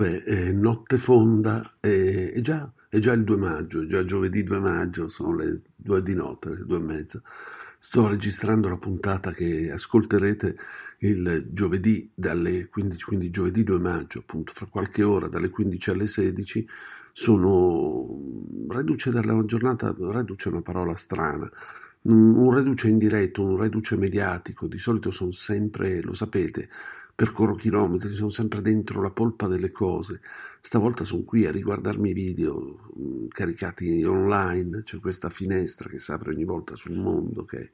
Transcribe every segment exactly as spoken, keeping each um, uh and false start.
Beh, è notte fonda, è, è, già, è già il due maggio, è già giovedì due maggio, sono le due di notte, le due e mezza. Sto registrando la puntata che ascolterete il giovedì dalle quindici, quindi giovedì due maggio, appunto, fra qualche ora, dalle quindici alle sedici. Sono reduce dalla giornata, reduce è una parola strana, un reduce indiretto, un reduce mediatico. Di solito sono sempre, lo sapete, percorro chilometri, sono sempre dentro la polpa delle cose. Stavolta sono qui a riguardarmi i video caricati online, c'è questa finestra che si apre ogni volta sul mondo, che,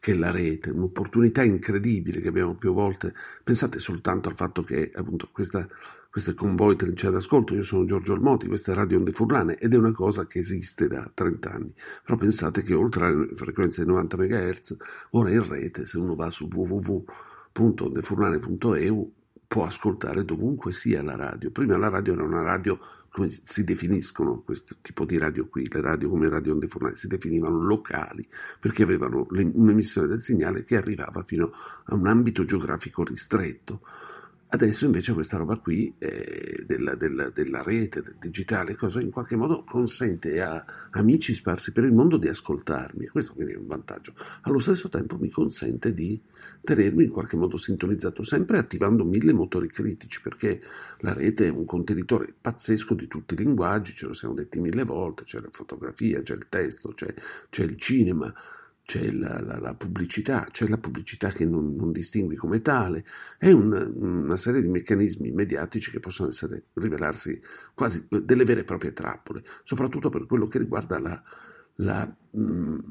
che è la rete, un'opportunità incredibile che abbiamo più volte. Pensate soltanto al fatto che, appunto, questa, questo è con voi Trincea d'Ascolto, io sono Giorgio Almoti, questa è Radio Onde Furlane ed è una cosa che esiste da trent'anni, però pensate che oltre alle frequenze di novanta megahertz, ora in rete, se uno va su www punto ondefurlane punto e u può ascoltare dovunque sia la radio. Prima la radio era una radio, come si definiscono questo tipo di radio qui, le radio come Radio Onde Furlane si definivano locali perché avevano le, un'emissione del segnale che arrivava fino a un ambito geografico ristretto. Adesso invece questa roba qui eh, della, della, della rete, del digitale, cosa in qualche modo consente a amici sparsi per il mondo di ascoltarmi, e questo quindi è un vantaggio. Allo stesso tempo mi consente di tenermi in qualche modo sintonizzato, sempre attivando mille motori critici, perché la rete è un contenitore pazzesco di tutti i linguaggi, ce lo siamo detti mille volte, c'è la fotografia, c'è il testo, c'è, c'è il cinema, c'è la, la, la pubblicità, c'è la pubblicità che non, non distingui come tale, è un, una serie di meccanismi mediatici che possono essere, rivelarsi quasi delle vere e proprie trappole, soprattutto per quello che riguarda la, la,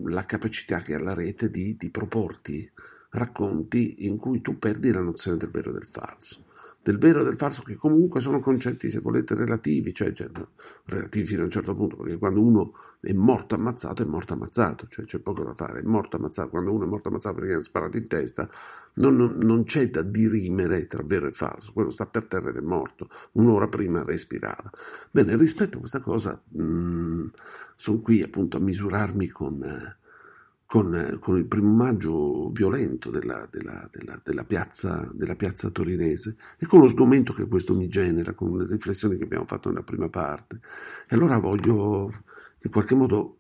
la capacità che ha la rete di, di proporti racconti in cui tu perdi la nozione del vero e del falso. Del vero e del falso, che comunque sono concetti, se volete, relativi, cioè, cioè relativi fino a un certo punto, perché quando uno è morto ammazzato, è morto ammazzato, cioè c'è poco da fare, è morto ammazzato, quando uno è morto ammazzato perché è sparato in testa, non, non, non c'è da dirimere tra vero e falso, quello sta per terra ed è morto, un'ora prima respirava. Bene, rispetto a questa cosa, mh, sono qui appunto a misurarmi con... Eh, Con, con il primo maggio violento della, della, della, della, piazza, della piazza torinese e con lo sgomento che questo mi genera, con le riflessioni che abbiamo fatto nella prima parte. E allora voglio, in qualche modo,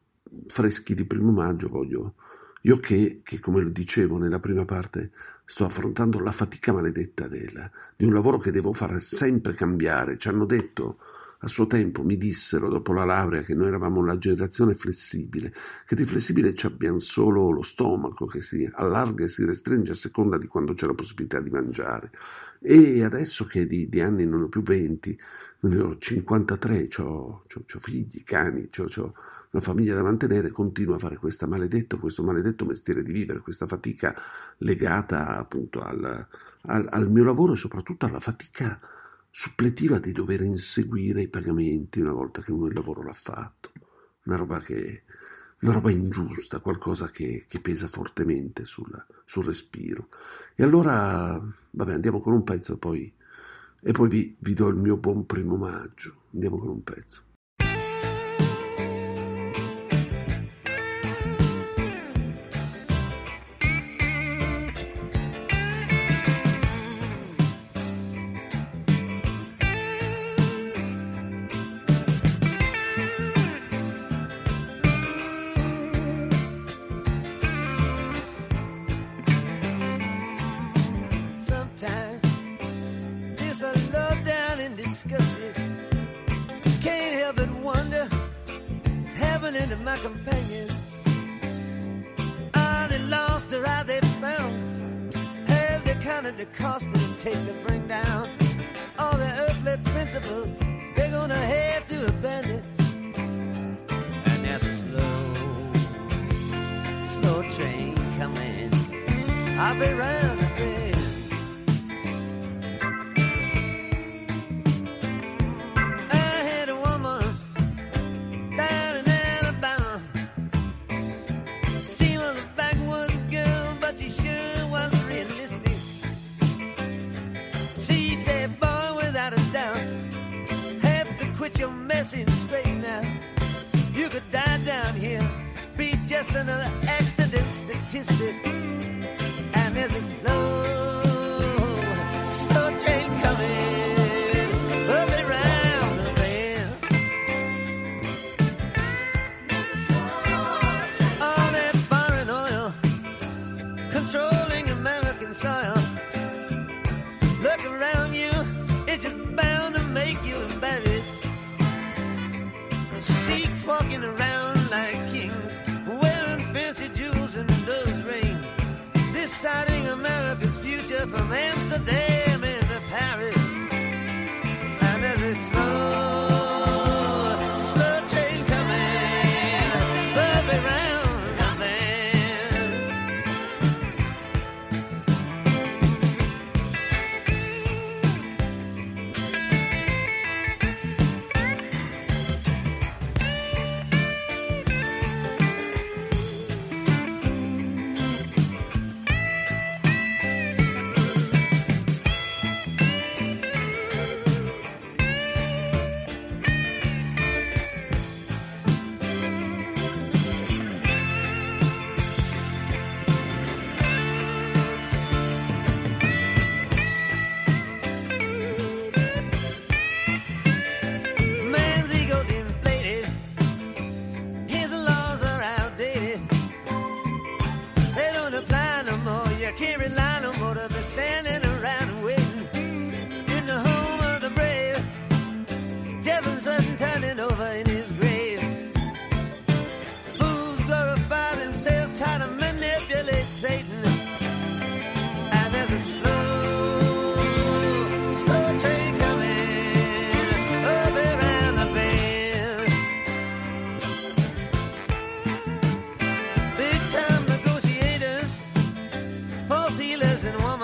freschi di primo maggio, voglio, io che, che come dicevo nella prima parte, sto affrontando la fatica maledetta della, di un lavoro che devo far sempre cambiare. Ci hanno detto... A suo tempo mi dissero, dopo la laurea, che noi eravamo la generazione flessibile, che di flessibile ci abbiamo solo lo stomaco, che si allarga e si restringe a seconda di quando c'è la possibilità di mangiare. E adesso che di, di anni non ne ho più venti, ne ho cinquantatré, c'ho, c'ho, c'ho figli, cani, c'ho, c'ho una famiglia da mantenere, continuo a fare questa maledetta, questo maledetto mestiere di vivere, questa fatica legata appunto al, al, al mio lavoro e soprattutto alla fatica suppletiva di dover inseguire i pagamenti una volta che uno il lavoro l'ha fatto, una roba che una roba ingiusta, qualcosa che, che pesa fortemente sul, sul respiro. E allora vabbè, andiamo con un pezzo poi e poi vi, vi do il mio buon primo maggio. Andiamo con un pezzo. Slow train coming up and round.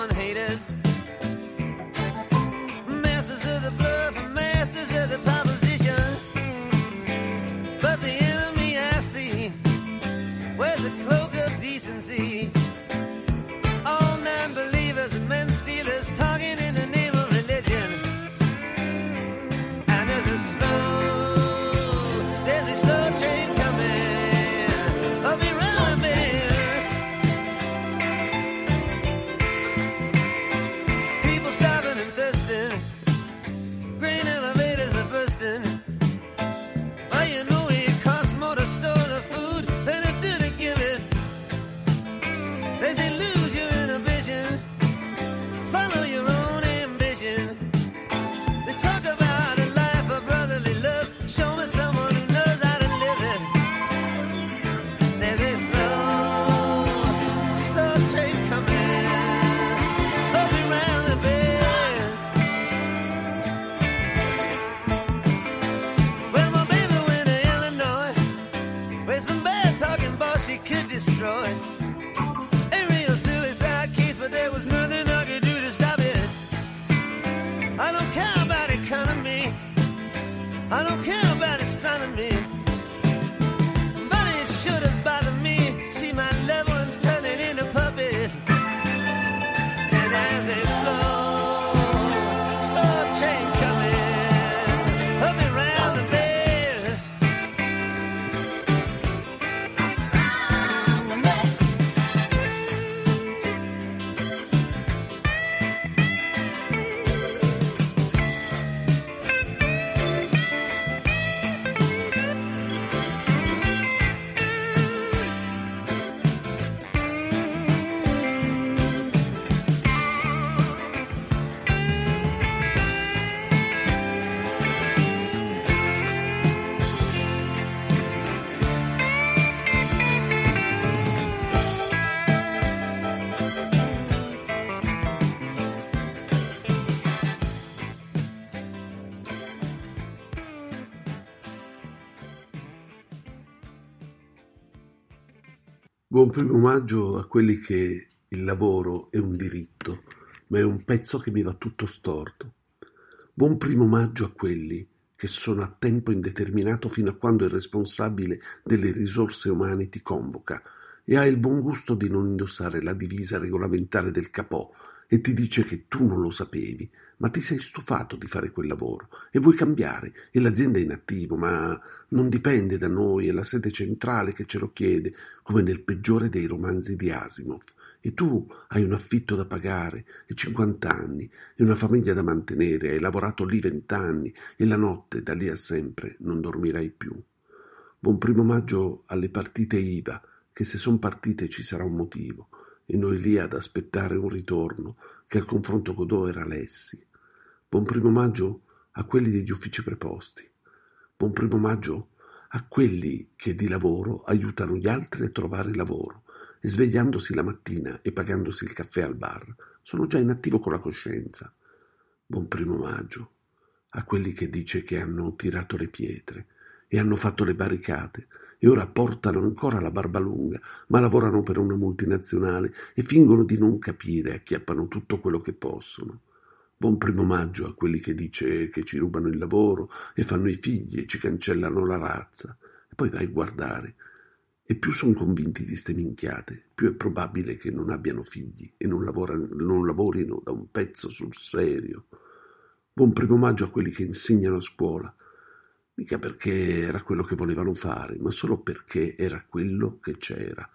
and haters, masters of the bluff and masters of the proposition. But the enemy I see wears a cloak of decency. All non-believers and men stealers talking in the name of religion. And there's a slow, there's a slow train coming. I'll be running, man. People starving and thirsting. Grain elevators are bursting. Oh, you know it costs more to store the food than it did to give it. They say lose your inhibition. Follow your own ambition. They talk about a life of brotherly love. Show me someone who knows how to live it. There's a slow, slow train coming up and round the bend. Well, my baby went to Illinois with some bad talking boss she could destroy. A real suicide case, but there was nothing I could do to stop it. I don't care about economy. I don't care about astronomy. But it should have bothered me. See my loved ones turning into puppets. And as they slow, slow train coming up and round the bend. Buon primo maggio a quelli che il lavoro è un diritto, ma è un pezzo che mi va tutto storto. Buon primo maggio a quelli che sono a tempo indeterminato fino a quando il responsabile delle risorse umane ti convoca e ha il buon gusto di non indossare la divisa regolamentare del capò e ti dice che tu non lo sapevi, ma ti sei stufato di fare quel lavoro e vuoi cambiare e l'azienda è in attivo, ma non dipende da noi, è la sede centrale che ce lo chiede, come nel peggiore dei romanzi di Asimov, e tu hai un affitto da pagare e cinquanta anni e una famiglia da mantenere, hai lavorato lì vent'anni e la notte da lì a sempre non dormirai più. Buon primo maggio alle partite I V A, che se son partite ci sarà un motivo, e noi lì ad aspettare un ritorno che al confronto Godot era Lessi. Buon primo maggio a quelli degli uffici preposti. Buon primo maggio a quelli che di lavoro aiutano gli altri a trovare lavoro e svegliandosi la mattina e pagandosi il caffè al bar sono già in attivo con la coscienza. Buon primo maggio a quelli che dice che hanno tirato le pietre e hanno fatto le barricate e ora portano ancora la barba lunga, ma lavorano per una multinazionale e fingono di non capire, acchiappano tutto quello che possono. Buon primo maggio a quelli che dice che ci rubano il lavoro e fanno i figli e ci cancellano la razza. E poi vai a guardare e più sono convinti di ste minchiate, più è probabile che non abbiano figli e non lavorano, non lavorino da un pezzo sul serio. Buon primo maggio a quelli che insegnano a scuola, mica perché era quello che volevano fare, ma solo perché era quello che c'era.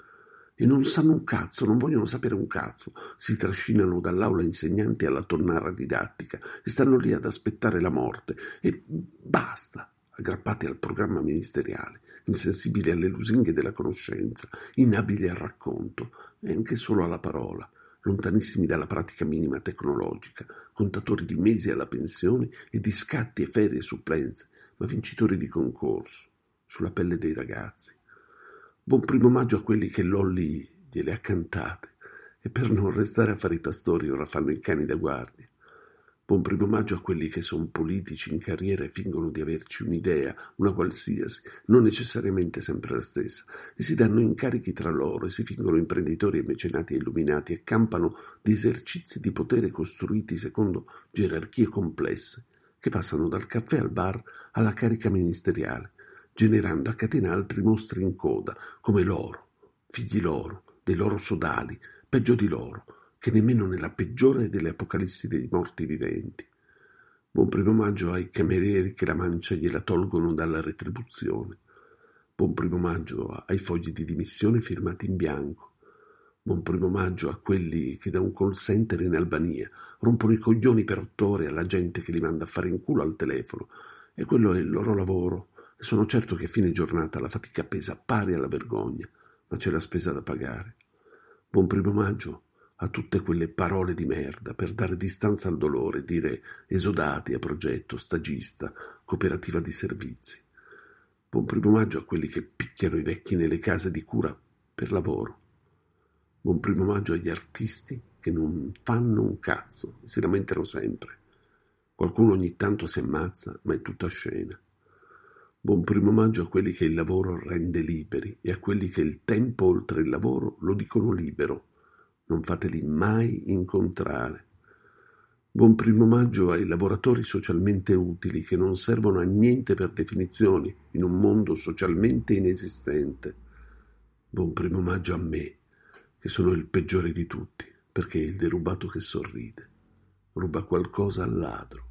E non sanno un cazzo, non vogliono sapere un cazzo. Si trascinano dall'aula insegnante alla tonnara didattica e stanno lì ad aspettare la morte. E basta, aggrappati al programma ministeriale, insensibili alle lusinghe della conoscenza, inabili al racconto e anche solo alla parola, lontanissimi dalla pratica minima tecnologica, contatori di mesi alla pensione e di scatti e ferie e supplenze, ma vincitori di concorso, sulla pelle dei ragazzi. Buon primo maggio a quelli che Lolli gliele ha cantate e per non restare a fare i pastori ora fanno i cani da guardia. Buon primo maggio a quelli che sono politici in carriera e fingono di averci un'idea, una qualsiasi, non necessariamente sempre la stessa, e si danno incarichi tra loro e si fingono imprenditori e mecenati e illuminati e campano di esercizi di potere costruiti secondo gerarchie complesse che passano dal caffè al bar alla carica ministeriale, generando a catena altri mostri in coda, come loro, figli loro, dei loro sodali, peggio di loro, che nemmeno nella peggiore delle apocalissi dei morti viventi. Buon primo maggio ai camerieri che la mancia gliela tolgono dalla retribuzione. Buon primo maggio ai fogli di dimissione firmati in bianco. Buon primo maggio a quelli che da un call center in Albania rompono i coglioni per otto ore alla gente che li manda a fare in culo al telefono, e quello è il loro lavoro, e sono certo che a fine giornata la fatica pesa pari alla vergogna, ma c'è la spesa da pagare. Buon primo maggio a tutte quelle parole di merda per dare distanza al dolore, dire esodati a progetto, stagista, cooperativa di servizi. Buon primo maggio a quelli che picchiano i vecchi nelle case di cura per lavoro. Buon primo maggio agli artisti che non fanno un cazzo e si lamentano sempre. Qualcuno ogni tanto si ammazza, ma è tutta scena. Buon primo maggio a quelli che il lavoro rende liberi e a quelli che il tempo oltre il lavoro lo dicono libero. Non fateli mai incontrare. Buon primo maggio ai lavoratori socialmente utili che non servono a niente per definizioni in un mondo socialmente inesistente. Buon primo maggio a me, che sono il peggiore di tutti, perché il derubato che sorride ruba qualcosa al ladro.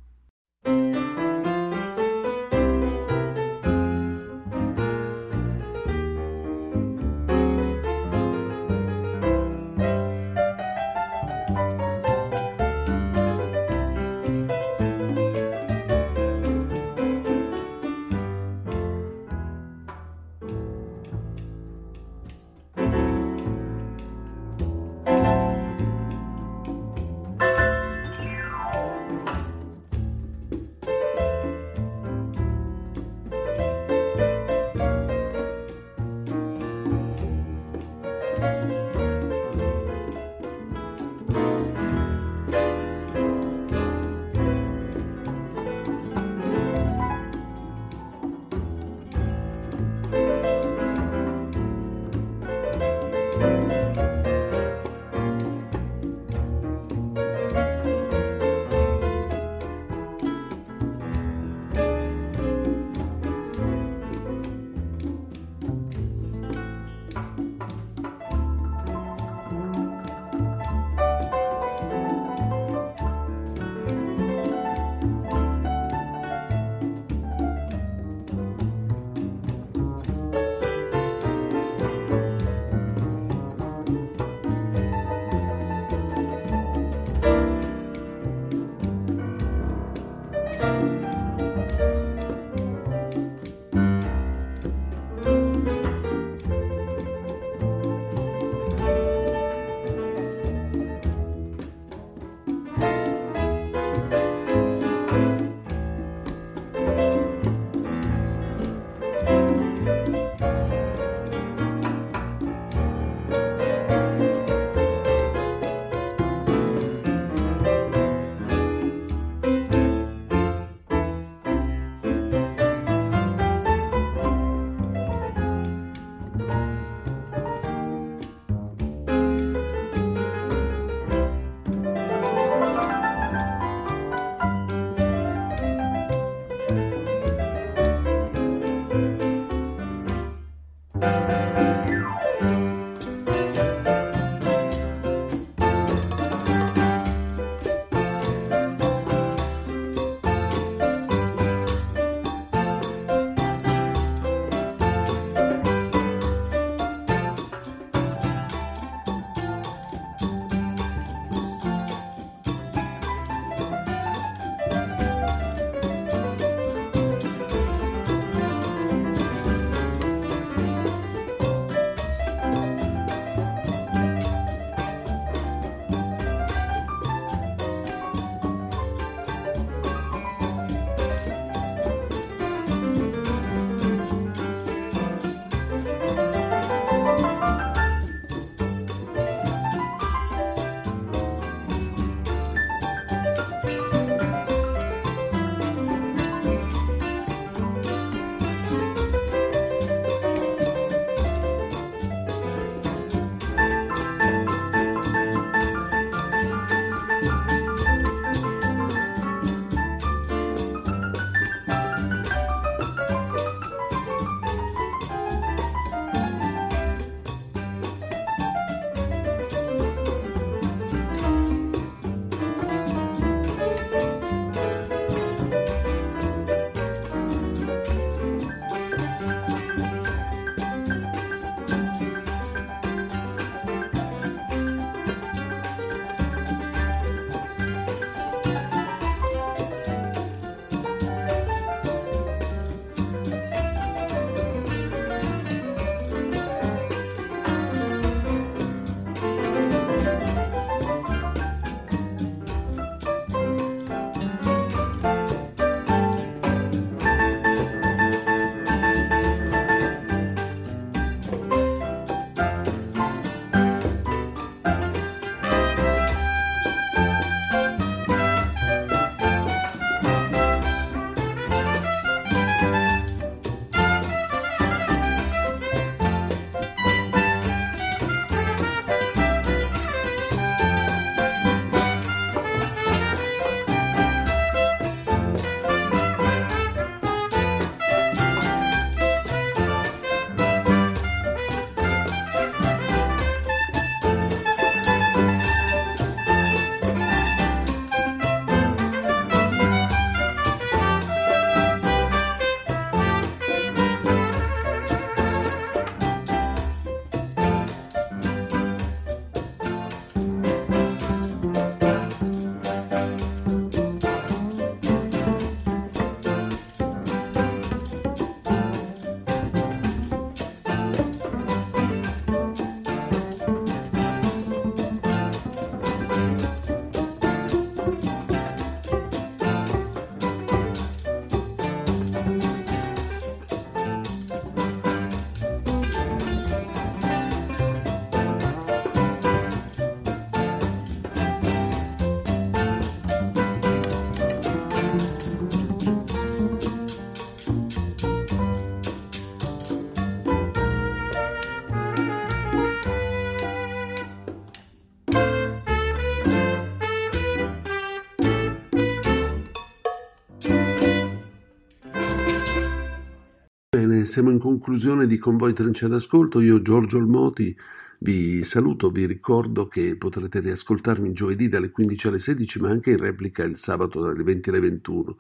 siamo in conclusione di Con voi Trincea d'Ascolto. Io, Giorgio Almoti, vi saluto, vi ricordo che potrete riascoltarmi giovedì dalle quindici alle sedici, ma anche in replica il sabato dalle venti alle ventuno.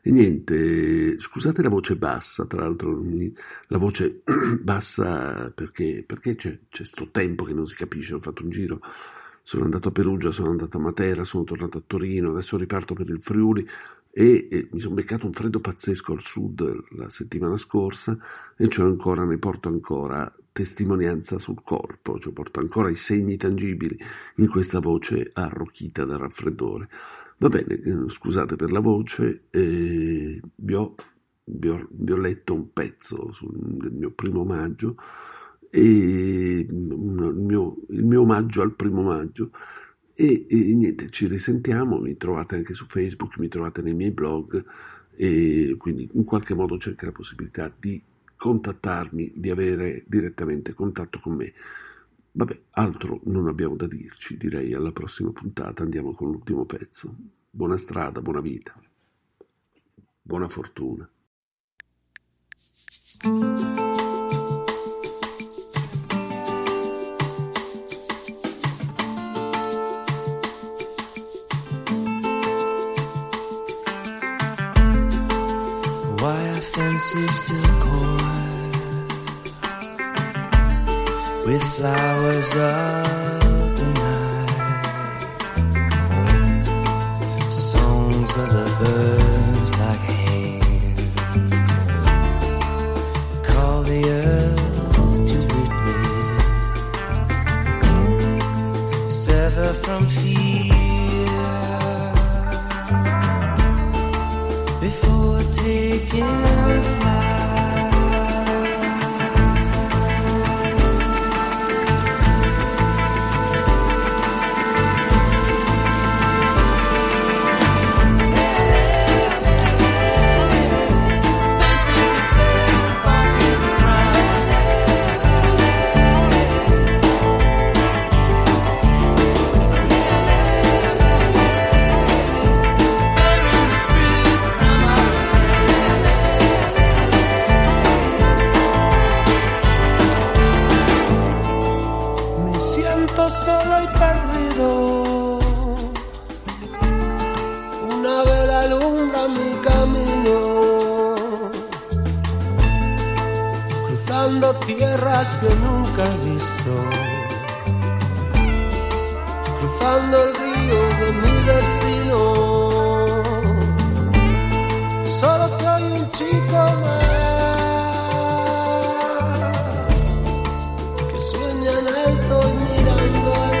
E niente, scusate la voce bassa, tra l'altro la voce bassa perché, perché c'è, c'è sto tempo che non si capisce, ho fatto un giro, sono andato a Perugia, sono andato a Matera, sono tornato a Torino, adesso riparto per il Friuli e, e mi sono beccato un freddo pazzesco al sud la settimana scorsa e c'ho ancora, ne porto ancora testimonianza sul corpo, cioè porto ancora i segni tangibili in questa voce arrocchita dal raffreddore. Va bene, scusate per la voce, eh, vi, ho, vi, ho, vi ho letto un pezzo sul, del mio primo maggio, e, il, mio, il mio omaggio al primo maggio, e, e niente, ci risentiamo, mi trovate anche su Facebook, mi trovate nei miei blog, e quindi in qualche modo cerco la possibilità di contattarmi, di avere direttamente contatto con me. Vabbè, altro non abbiamo da dirci, direi alla prossima puntata andiamo con l'ultimo pezzo. Buona strada, buona vita, buona fortuna. With flowers of the night, songs of the birds like hands, call the earth to witness, sever from fear, before taking flight. Tierras que nunca he visto, cruzando el río de mi destino, solo soy un chico más que sueña en alto y mirando al